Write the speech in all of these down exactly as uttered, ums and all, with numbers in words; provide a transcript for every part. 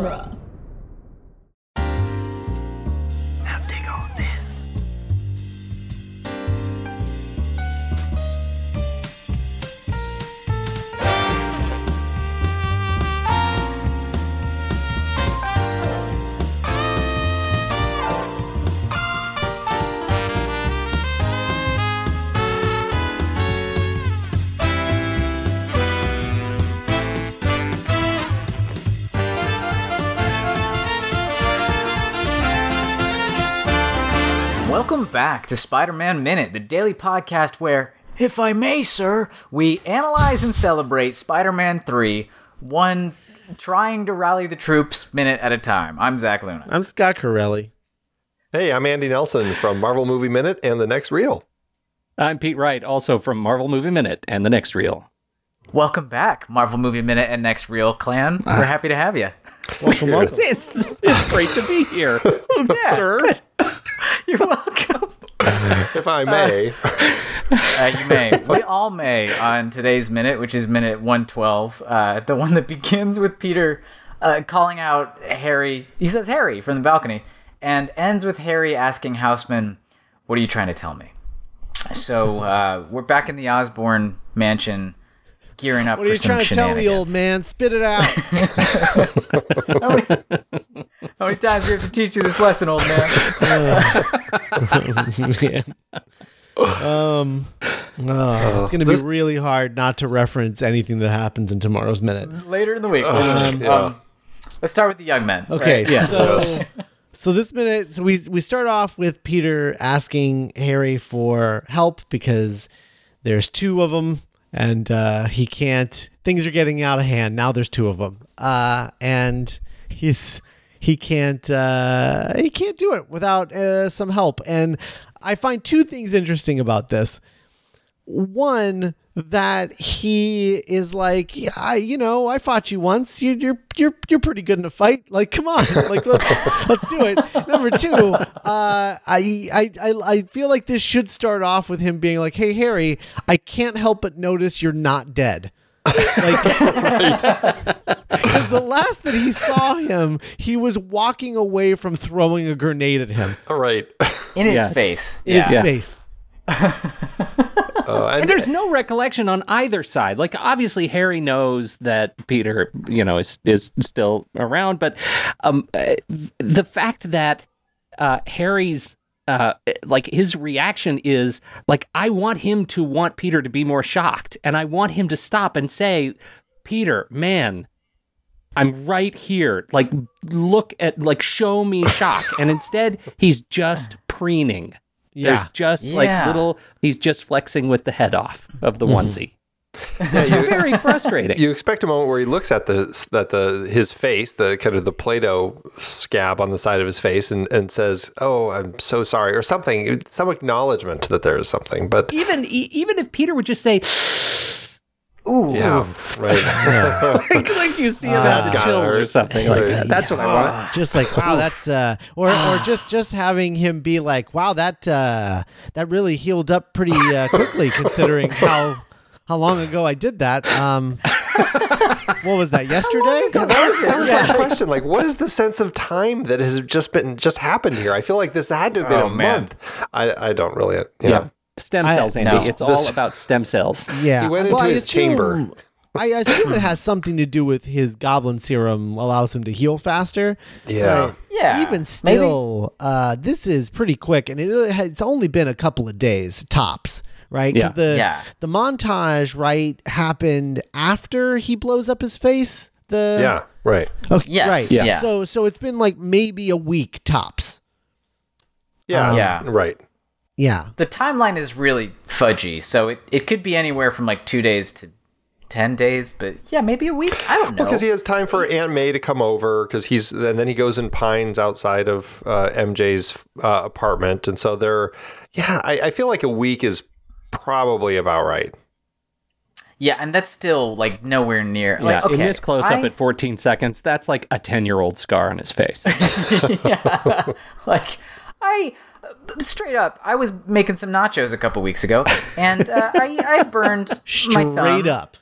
genre. Now dig on this. Welcome back to Spider-Man Minute, the daily podcast where, if I may, sir, we analyze and celebrate Spider-Man three, one trying to rally the troops minute at a time. I'm Zach Luna. I'm Scott Corelli. Hey, I'm Andy Nelson from Marvel Movie Minute and The Next Reel. I'm Pete Wright, also from Marvel Movie Minute and The Next Reel. Welcome back, Marvel Movie Minute and Next Reel clan. Uh, We're happy to have you. Welcome, welcome. It's, it's great to be here. Yeah, sir. Good. You're welcome. If I may. Uh, uh, you may. We all may on today's minute, which is minute one twelve, uh, the one that begins with Peter uh, calling out Harry. He says Harry from the balcony and ends with Harry asking Houseman, what are you trying to tell me? So uh, we're back in the Osborn mansion gearing up for some shenanigans. What are you trying to tell me, old man? Spit it out. how, many, how many times do we have to teach you this lesson, old man? uh, man. Um, oh, it's going to be really hard not to reference anything that happens in tomorrow's minute. Later in the week. Um, yeah. um, let's start with the young men. Okay. Right? Yeah. So, so this minute, so we we start off with Peter asking Harry for help because there's two of them. And uh, he can't, things are getting out of hand. Now there's two of them. Uh, and he's, he can't, uh, he can't do it without uh, some help. And I find two things interesting about this. One, that he is like, yeah, I, you know, I fought you once. You, you're, you're, you're pretty good in a fight. Like, come on, like, let's, let's do it. Number two, uh, I, I, I feel like this should start off with him being like, hey, Harry, I can't help but notice you're not dead. Like, because the last that he saw him, he was walking away from throwing a grenade at him. All right. In his yes. face. In yeah. his yeah. face. Uh, and there's no recollection on either side. Like, obviously, Harry knows that Peter, you know, is is still around. But um, the fact that uh, Harry's, uh, like, his reaction is, like, I want him to want Peter to be more shocked. And I want him to stop and say, Peter, man, I'm right here. Like, look at, like, show me shock. And instead, he's just preening. Yeah. There's just yeah. like little, he's just flexing with the head off of the onesie. It's yeah, very frustrating. You expect a moment where he looks at the that the his face, the kind of the Play-Doh scab on the side of his face, and, and says, "Oh, I'm so sorry," or something, some acknowledgement that there is something. But even even if Peter would just say, "Ooh, yeah, right," yeah. like, like you see about uh, chills or something like that. That's yeah. what I want. Just like, wow, that's uh, or or just just having him be like, wow, that uh, that really healed up pretty uh, quickly, considering how how long ago I did that. Um, what was that? Yesterday? Yeah, that was, that was yeah. my question. Like, what is the sense of time that has just been just happened here? I feel like this had to have been oh, a man. month. I I don't really. You yeah. know. Stem cells, I, Andy. No. It's this, all about stem cells. Yeah. He went into well, his I assume, chamber. I assume it has something to do with his goblin serum allows him to heal faster. Yeah. But yeah. Even still, uh, this is pretty quick, and it, it's only been a couple of days, tops, right? Because yeah. the, yeah. the montage, right, happened after he blows up his face. The Yeah, right. Okay, yes. Right. Yeah. yeah. So, so it's been like maybe a week, tops. Yeah. Um, yeah. Right. Yeah. The timeline is really fudgy, so it, it could be anywhere from like two days to ten days, but yeah, maybe a week. I don't know. Because he has time for Aunt May to come over, because he's and then he goes and pines outside of uh, M J's uh, apartment, and so they're yeah. I, I feel like a week is probably about right. Yeah, and that's still like nowhere near. Yeah, like, okay, in this close up at fourteen seconds, that's like a ten-year-old scar on his face. yeah, like I. Straight up, I was making some nachos a couple weeks ago, and uh, I, I burned my thumb. Straight up.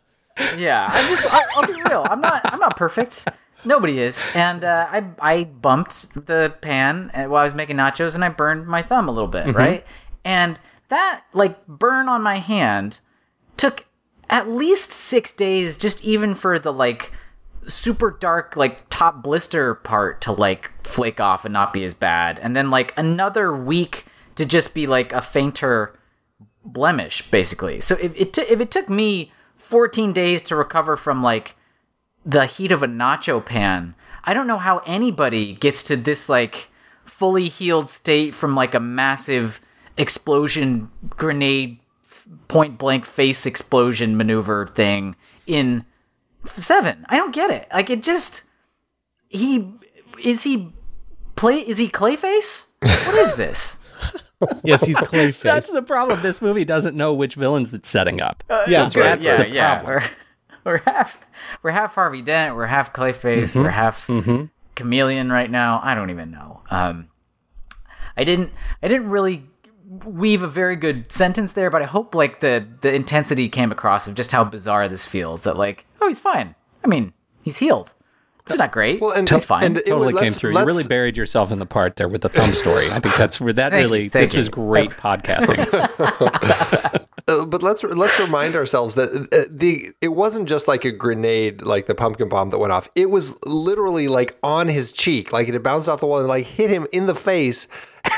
Yeah, I'm just. I, I'll be real. I'm not. I'm not perfect. Nobody is. And uh, I I bumped the pan while I was making nachos, and I burned my thumb a little bit, mm-hmm. right? And that, like, burn on my hand took at least six days just even for the, like, super dark, like, top blister part to, like, flake off and not be as bad. And then, like, another week to just be, like, a fainter blemish, basically. So if it, t- if it took me fourteen days to recover from, like, the heat of a nacho pan, I don't know how anybody gets to this, like, fully healed state from, like, a massive explosion grenade point blank face explosion maneuver thing in seven. I don't get it. Like, it just, he is he play is he Clayface? What is this? Yes, he's Clayface. That's the problem. This movie doesn't know which villains it's setting up. Uh, yeah, that's, right. that's yeah, the yeah. problem. We're, we're half we're half Harvey Dent. We're half Clayface. Mm-hmm. We're half mm-hmm. Chameleon right now. I don't even know. Um, I didn't. I didn't really. Weave a very good sentence there, but I hope like the the intensity came across of just how bizarre this feels. That like, oh, he's fine. I mean, he's healed. It's not great. Well, and it's fine. And it totally came through. Let's... You really buried yourself in the part there with the thumb story. I think that's where that really. You, this you. was great podcasting. uh, but let's let's remind ourselves that uh, the it wasn't just like a grenade, like the pumpkin bomb that went off. It was literally like on his cheek, like it had bounced off the wall and like hit him in the face.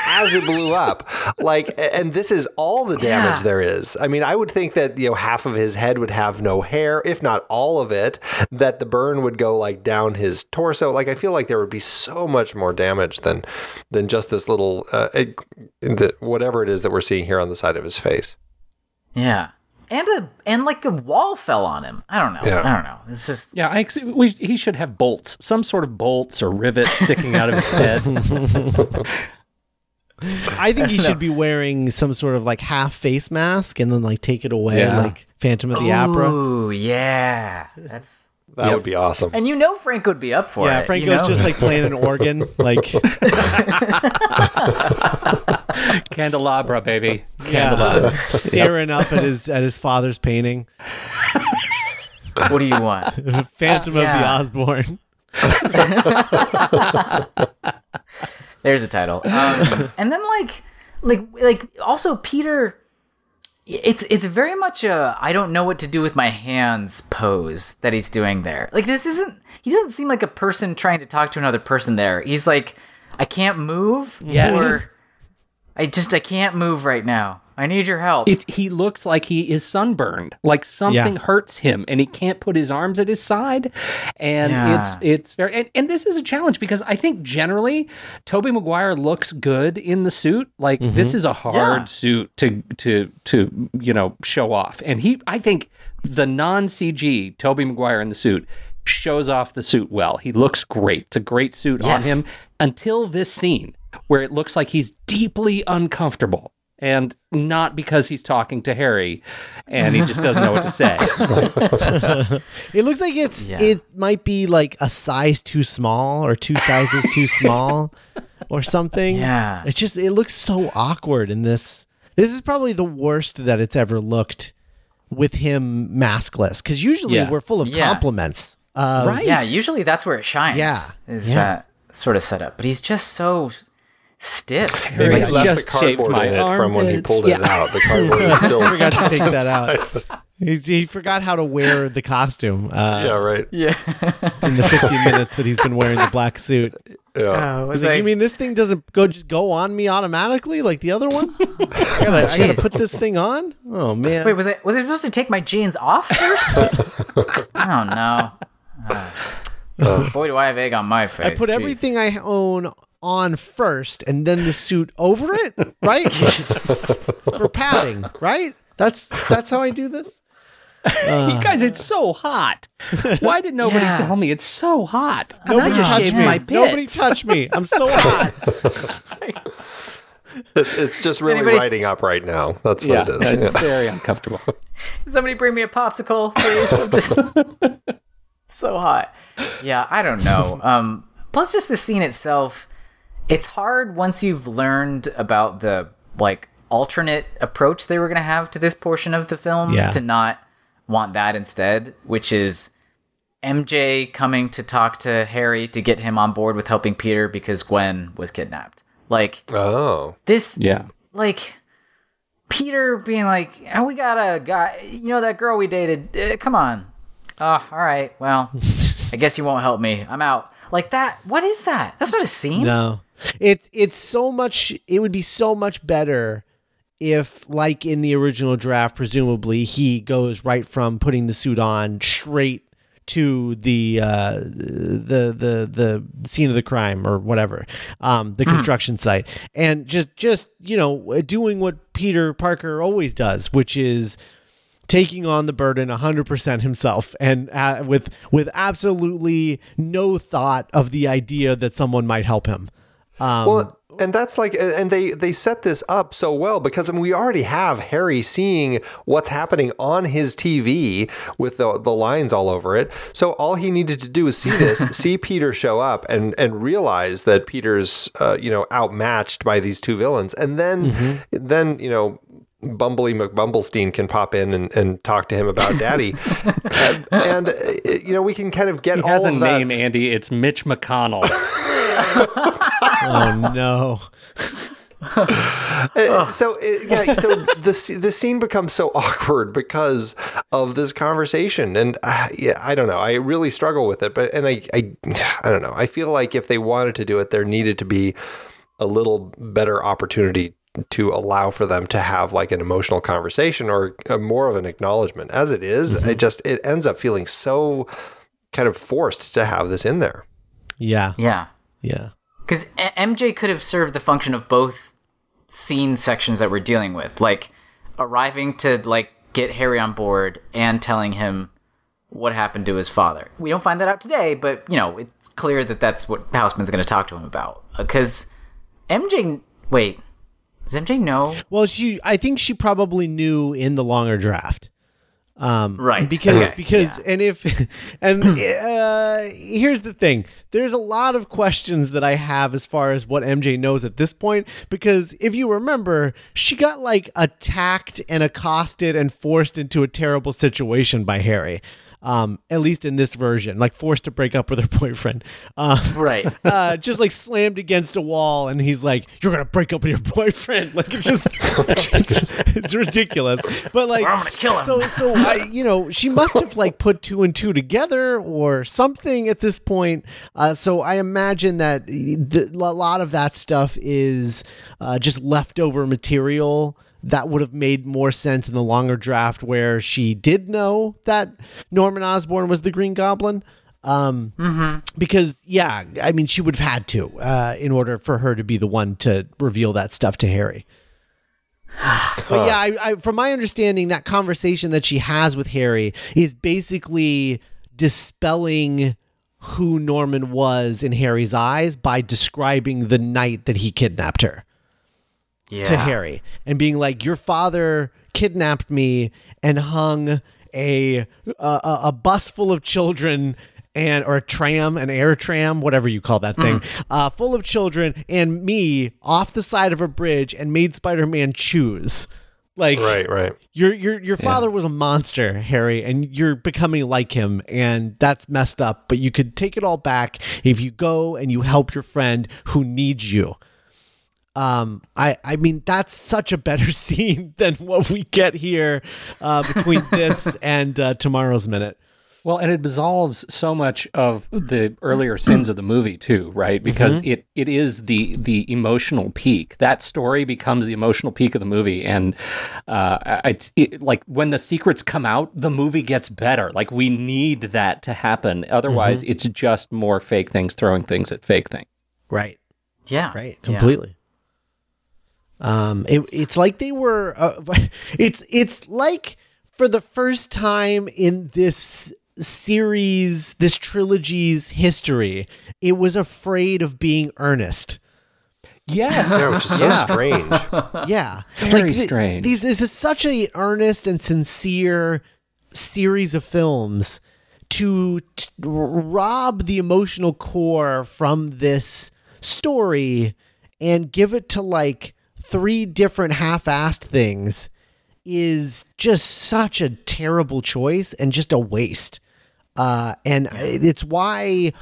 As it blew up, like, and this is all the damage yeah. there is. I mean, I would think that, you know, half of his head would have no hair, if not all of it, that the burn would go like down his torso. Like, I feel like there would be so much more damage than, than just this little, uh, it, the, whatever it is that we're seeing here on the side of his face. Yeah. And a, and like a wall fell on him. I don't know. Yeah. I don't know. It's just. Yeah. I, we, he should have bolts, some sort of bolts or rivets sticking out of his head. I think he should be wearing some sort of like half face mask and then like take it away yeah. like Phantom of the Opera. Ooh, yeah. That's That yep. would be awesome. And you know Frank would be up for yeah, it. Yeah, Frank goes just like playing an organ. Like Candelabra, baby. Candelabra. Yeah. Staring up at his at his father's painting. What do you want? Phantom uh, yeah. of the Osborn. There's a title. Um, and then like, like, like also Peter, it's, it's very much a, I don't know what to do with my hands pose that he's doing there. Like this isn't, he doesn't seem like a person trying to talk to another person there. He's like, I can't move. Yes. Or I just, I can't move right now. I need your help. It, he looks like he is sunburned, like something yeah. hurts him and he can't put his arms at his side. And yeah. it's it's very and, and this is a challenge because I think generally Tobey Maguire looks good in the suit. Like mm-hmm. this is a hard yeah. suit to to to you know show off. And he I think the non-C G Tobey Maguire in the suit shows off the suit well. He looks great. It's a great suit yes. on him until this scene where it looks like he's deeply uncomfortable. And not because he's talking to Harry and he just doesn't know what to say. It looks like it's yeah. it might be like a size too small or two sizes too small or something. Yeah. It's just, it looks so awkward in this. This is probably the worst that it's ever looked with him maskless. Because usually yeah. we're full of yeah. compliments. Um, right. Yeah, usually that's where it shines. Yeah. Is yeah. that sort of setup. But he's just so... stiff. Maybe he left the cardboard in it from when he pulled yeah. it out. The cardboard is still stuck. Forgot to take that out. He, he forgot how to wear the costume. Uh, yeah, right. Yeah. In the fifteen minutes that he's been wearing the black suit. Yeah. Uh, he's like, I, you mean this thing doesn't go just go on me automatically like the other one? I gotta, I gotta put this thing on? Oh man. Wait, was I was I supposed to take my jeans off first? I don't know. Uh, uh, boy, do I have egg on my face. I put Jeez. everything I own on first and then the suit over it, right? For padding, right? That's that's how I do this. Uh, you guys, it's so hot. Why did nobody yeah. tell me it's so hot? Nobody touched me. Nobody touched me. I'm so hot. It's, it's just really Anybody? riding up right now. That's what yeah, it is. It's yeah. very uncomfortable. Somebody bring me a popsicle, please. So hot. Yeah, I don't know. Um, plus, just the scene itself. It's hard once you've learned about the like alternate approach they were going to have to this portion of the film yeah. to not want that instead, which is M J coming to talk to Harry to get him on board with helping Peter because Gwen was kidnapped. Like, oh, this, yeah, like Peter being like, oh, we got a guy, you know, that girl we dated. Uh, come on. Oh, all right. Well, I guess you won't help me. I'm out. Like that. What is that? That's not a scene. No, it's, it's so much. It would be so much better if, like in the original draft, presumably he goes right from putting the suit on straight to the uh, the the the scene of the crime or whatever, um, the construction mm. site, and just just you know doing what Peter Parker always does, which is taking on the burden one hundred percent himself, and uh, with with absolutely no thought of the idea that someone might help him. Um, well, and that's like, and they, they set this up so well because I mean, we already have Harry seeing what's happening on his T V with the, the lines all over it. So all he needed to do was see this, see Peter show up and, and realize that Peter's, uh, you know, outmatched by these two villains. And then, mm-hmm. then, you know, Bumbly McBumblestein can pop in and, and talk to him about daddy. uh, and, uh, you know, we can kind of get he all of that. He has a name, Andy. It's Mitch McConnell. Oh no! uh, so it, yeah, so the the scene becomes so awkward because of this conversation, and uh, yeah, I don't know. I really struggle with it, but and I, I I don't know. I feel like if they wanted to do it, there needed to be a little better opportunity to allow for them to have like an emotional conversation or a, more of an acknowledgement. As it is, mm-hmm. it just it ends up feeling so kind of forced to have this in there. Yeah. Yeah. Yeah. Because M J could have served the function of both scene sections that we're dealing with, like arriving to like get Harry on board and telling him what happened to his father. We don't find that out today, but you know, it's clear that that's what Houseman's going to talk to him about because M J, wait, does M J know? Well, she, I think she probably knew in the longer draft. Um, right. Because, okay. because, yeah. and if, and uh, here's the thing, there's a lot of questions that I have as far as what M J knows at this point, because if you remember, she got like attacked and accosted and forced into a terrible situation by Harry. Um, at least in this version, like forced to break up with her boyfriend. Uh, right. Uh, just like slammed against a wall and he's like, you're going to break up with your boyfriend. Like it's just, it's, it's ridiculous. But like, I'm going to kill him. So, so I, you know, she must have like put two and two together or something at this point. Uh, so I imagine that the, a lot of that stuff is uh, just leftover material that would have made more sense in the longer draft where she did know that Norman Osborn was the Green Goblin. Um, mm-hmm. Because, yeah, I mean, she would have had to uh, in order for her to be the one to reveal that stuff to Harry. But yeah, I, I, from my understanding, that conversation that she has with Harry is basically dispelling who Norman was in Harry's eyes by describing the night that he kidnapped her. Yeah. To Harry and being like, your father kidnapped me and hung a, a a bus full of children and or a tram, an air tram, whatever you call that thing, mm. uh, full of children and me off the side of a bridge and made Spider-Man choose. Like, right, right. Your your your father yeah. was a monster, Harry, and you're becoming like him, and that's messed up. But you could take it all back if you go and you help your friend who needs you. Um, I, I mean, that's such a better scene than what we get here uh, between this and uh, tomorrow's minute. Well, and it absolves so much of the earlier sins of the movie too, right? Because mm-hmm. it, it is the the emotional peak. That story becomes the emotional peak of the movie. And uh, I, it, like when the secrets come out, the movie gets better. Like we need that to happen. Otherwise, mm-hmm. it's just more fake things, throwing things at fake things. Right. Yeah. Right. Completely. Yeah. Um, it, it's like they were, uh, it's, it's like for the first time in this series, this trilogy's history, it was afraid of being earnest. Yes. Yeah, which is so yeah. strange. Yeah. Very like, strange. Th- these, this is such a earnest and sincere series of films to t- rob the emotional core from this story and give it to like three different half-assed things is just such a terrible choice and just a waste. Uh, and it's why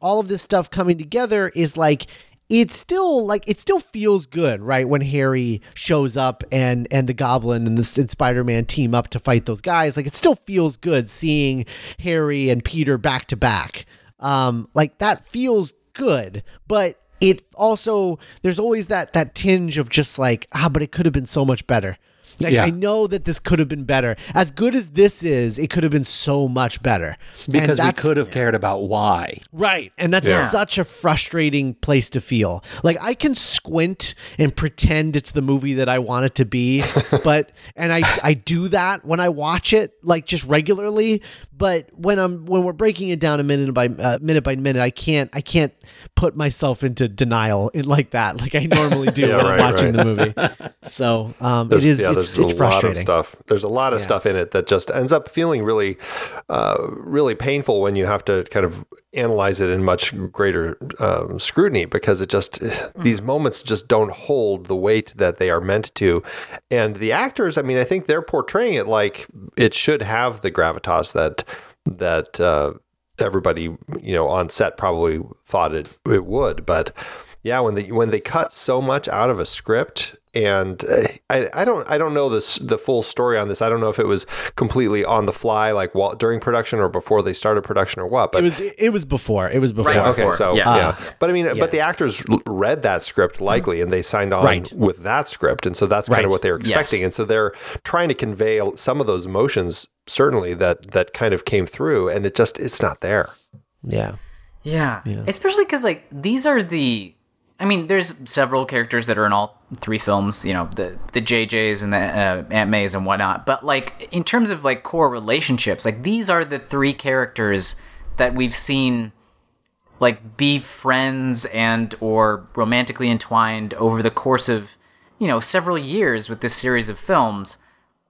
all of this stuff coming together is like, it's still like, it still feels good, right? When Harry shows up and, and the Goblin and the and Spider-Man team up to fight those guys. Like, it still feels good seeing Harry and Peter back to back. Um, like that feels good, but it also, there's always that, that tinge of just like, ah, but it could have been so much better. Like, yeah. I know that this could have been better. As good as this is, it could have been so much better. Because we could have cared about why. Right. And that's yeah. such a frustrating place to feel. Like, I can squint and pretend it's the movie that I want it to be. but And I, I do that when I watch it, like, just regularly. But when I'm when we're breaking it down a minute by uh, minute by minute, I can't I can't put myself into denial in like that, like I normally do yeah, when right, I'm watching right. the movie. So um, it is yeah, it's, there's it's a frustrating. lot of stuff. There's a lot of yeah. stuff in it that just ends up feeling really, uh, really painful when you have to kind of analyze it in much greater um, scrutiny, because it just mm. these moments just don't hold the weight that they are meant to. And the actors, I mean, I think they're portraying it like it should have the gravitas that. that uh, everybody, you know, on set probably thought it, it would. But yeah, when they, when they cut so much out of a script, and uh, I, I don't, I don't know this, the full story on this. I don't know if it was completely on the fly, like while, during production or before they started production or what, but it was, it was before it was before. Right okay. Before. So yeah. Uh, yeah. But I mean, yeah. but the actors read that script likely, and they signed on right. with that script. And so that's right. kind of what they're expecting. Yes. And so they're trying to convey some of those emotions certainly that, that kind of came through, and it just, it's not there. Yeah. Yeah. yeah. Especially cause like, these are the, I mean, there's several characters that are in all three films, you know, the the J Js and the uh, Aunt Mays and whatnot. But, like, in terms of, like, core relationships, like, these are the three characters that we've seen, like, be friends and or romantically entwined over the course of, you know, several years with this series of films.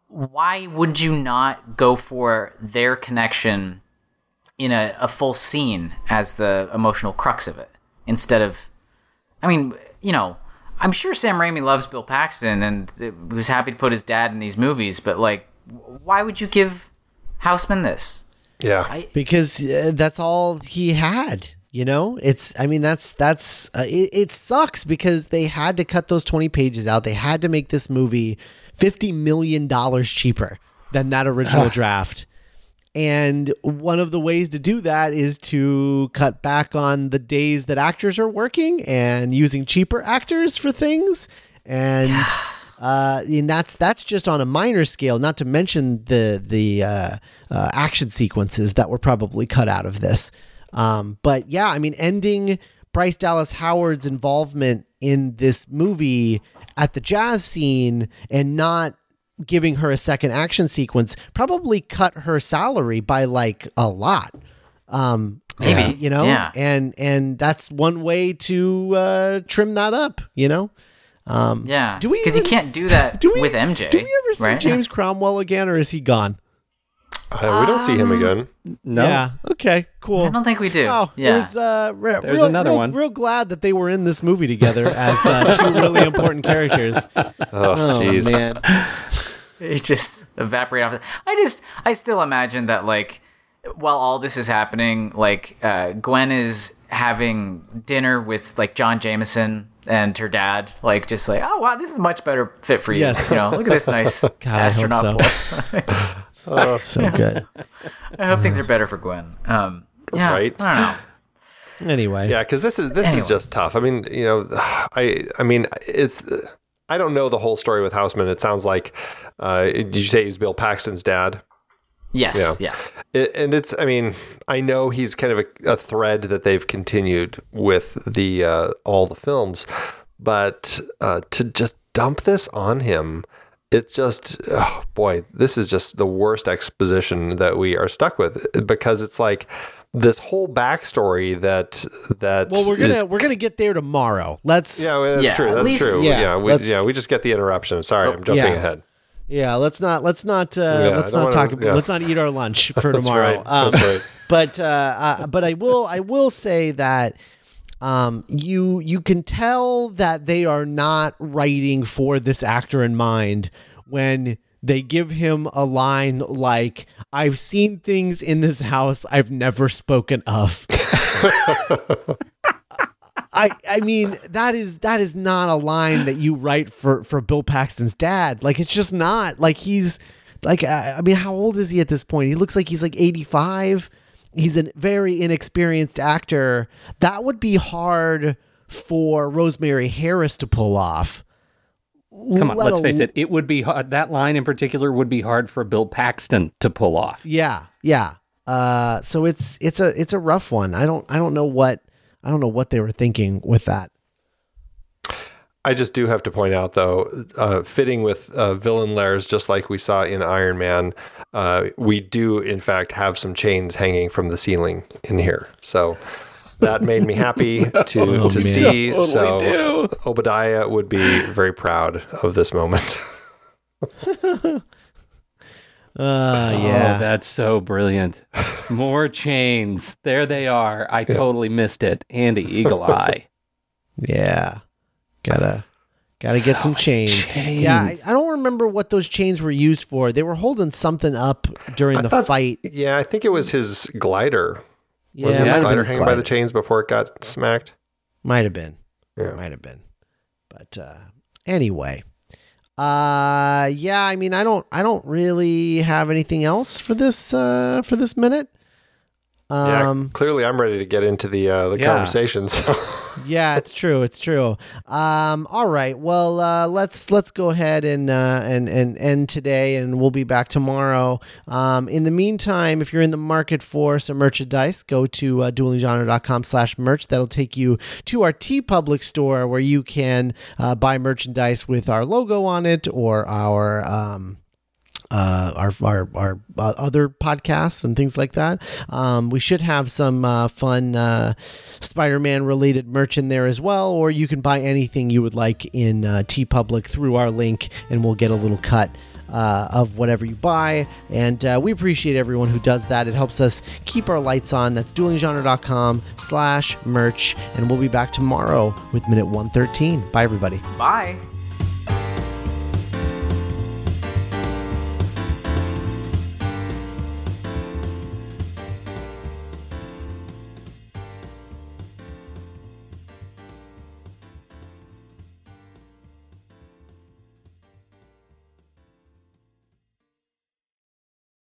Why would you not go for their connection in a, a full scene as the emotional crux of it instead of... I mean, you know, I'm sure Sam Raimi loves Bill Paxton and was happy to put his dad in these movies, but, like, why would you give Houseman this? Yeah. I, because uh, that's all he had, you know? It's, I mean, that's, that's, uh, it, it sucks because they had to cut those twenty pages out. They had to make this movie fifty million dollars cheaper than that original draft. And one of the ways to do that is to cut back on the days that actors are working and using cheaper actors for things. And, yeah. uh, and that's that's just on a minor scale, not to mention the, the uh, uh, action sequences that were probably cut out of this. Um, but yeah, I mean, ending Bryce Dallas Howard's involvement in this movie at the jazz scene and not giving her a second action sequence probably cut her salary by like a lot. Um, Maybe, yeah. you know, yeah. and, and that's one way to, uh, trim that up, you know? Um, yeah. Do we, cause even, you can't do that do we, with M J. Do we ever see right? James Cromwell again, or is he gone? Uh, we don't um, see him again. No. Yeah. Okay, cool. I don't think we do. Oh, yeah. It was, uh, re- There's real, another real, one. Real glad that they were in this movie together as uh, two really important characters. Oh, jeez. Oh, man. It just evaporated off. I just, I still imagine that, like, while all this is happening, like, uh, Gwen is having dinner with, like, John Jameson and her dad, like, just like, oh, wow, this is a much better fit for you. Yes. You know, look at this nice God, astronaut boy. Oh, so good. I hope things are better for Gwen. Um, yeah, right. I don't know. Anyway. Yeah, because this is this anyway. is just tough. I mean, you know, I I mean, it's I don't know the whole story with Houseman. It sounds like uh, did you say he's Bill Paxton's dad? Yes. Yeah. yeah. It, and it's I mean, I know he's kind of a, a thread that they've continued with the uh, all the films, but uh, to just dump this on him. It's just, oh boy, this is just the worst exposition that we are stuck with, because it's like this whole backstory that that. Well, we're gonna is, we're gonna get there tomorrow. Let's yeah, that's yeah, true. That's least, true. Yeah, yeah, we, yeah, we just get the interruption. Sorry, oh, I'm jumping yeah. ahead. Yeah, let's not let's not uh, yeah, let's not wanna, talk. Yeah. Let's not eat our lunch for that's tomorrow. Right, um, that's right. But uh, uh, but I will I will say that. Um, you you can tell that they are not writing for this actor in mind when they give him a line like, I've seen things in this house I've never spoken of. I I mean, that is that is not a line that you write for, for Bill Paxton's dad. Like, it's just not. Like, he's like, I, I mean, how old is he at this point? He looks like he's like eighty-five. He's a very inexperienced actor. That would be hard for Rosemary Harris to pull off. Come on, Let let's a, face it. It would be hard. That line in particular would be hard for Bill Paxton to pull off. Yeah, yeah. Uh, so it's it's a it's a rough one. I don't I don't know what I don't know what they were thinking with that. I just do have to point out, though, uh, fitting with uh, villain lairs, just like we saw in Iron Man, uh, we do in fact have some chains hanging from the ceiling in here. So. That made me happy to, oh, to see. Totally so do. Obadiah would be very proud of this moment. uh, yeah. Oh, that's so brilliant. More chains. There they are. I totally missed it. Andy, eagle eye. Yeah. Gotta gotta get so some chains. chains. Yeah, I, I don't remember what those chains were used for. They were holding something up during I the thought, fight. Yeah, I think it was his glider. Yeah, was the spider hanging by the chains before it got smacked? Might have been. Yeah. Might have been. But uh, anyway. Uh, yeah, I mean, I don't I don't really have anything else for this uh, for this minute. Um, yeah, clearly I'm ready to get into the uh, the yeah. conversation. So. yeah, it's true, it's true. Um, all right. Well, uh, let's let's go ahead and uh, and and end today, and we'll be back tomorrow. Um, in the meantime, if you're in the market for some merchandise, go to uh, dueling genre dot com slash merch. That'll take you to our T Public store, where you can uh, buy merchandise with our logo on it or our. Um, Uh, our, our, our uh, other podcasts and things like that. Um, we should have some uh, fun uh, Spider-Man related merch in there as well, or you can buy anything you would like in uh, TeePublic through our link, and we'll get a little cut uh, of whatever you buy. And uh, we appreciate everyone who does that. It helps us keep our lights on. That's dueling genre dot com slash merch. And we'll be back tomorrow with Minute one thirteen. Bye, everybody. Bye.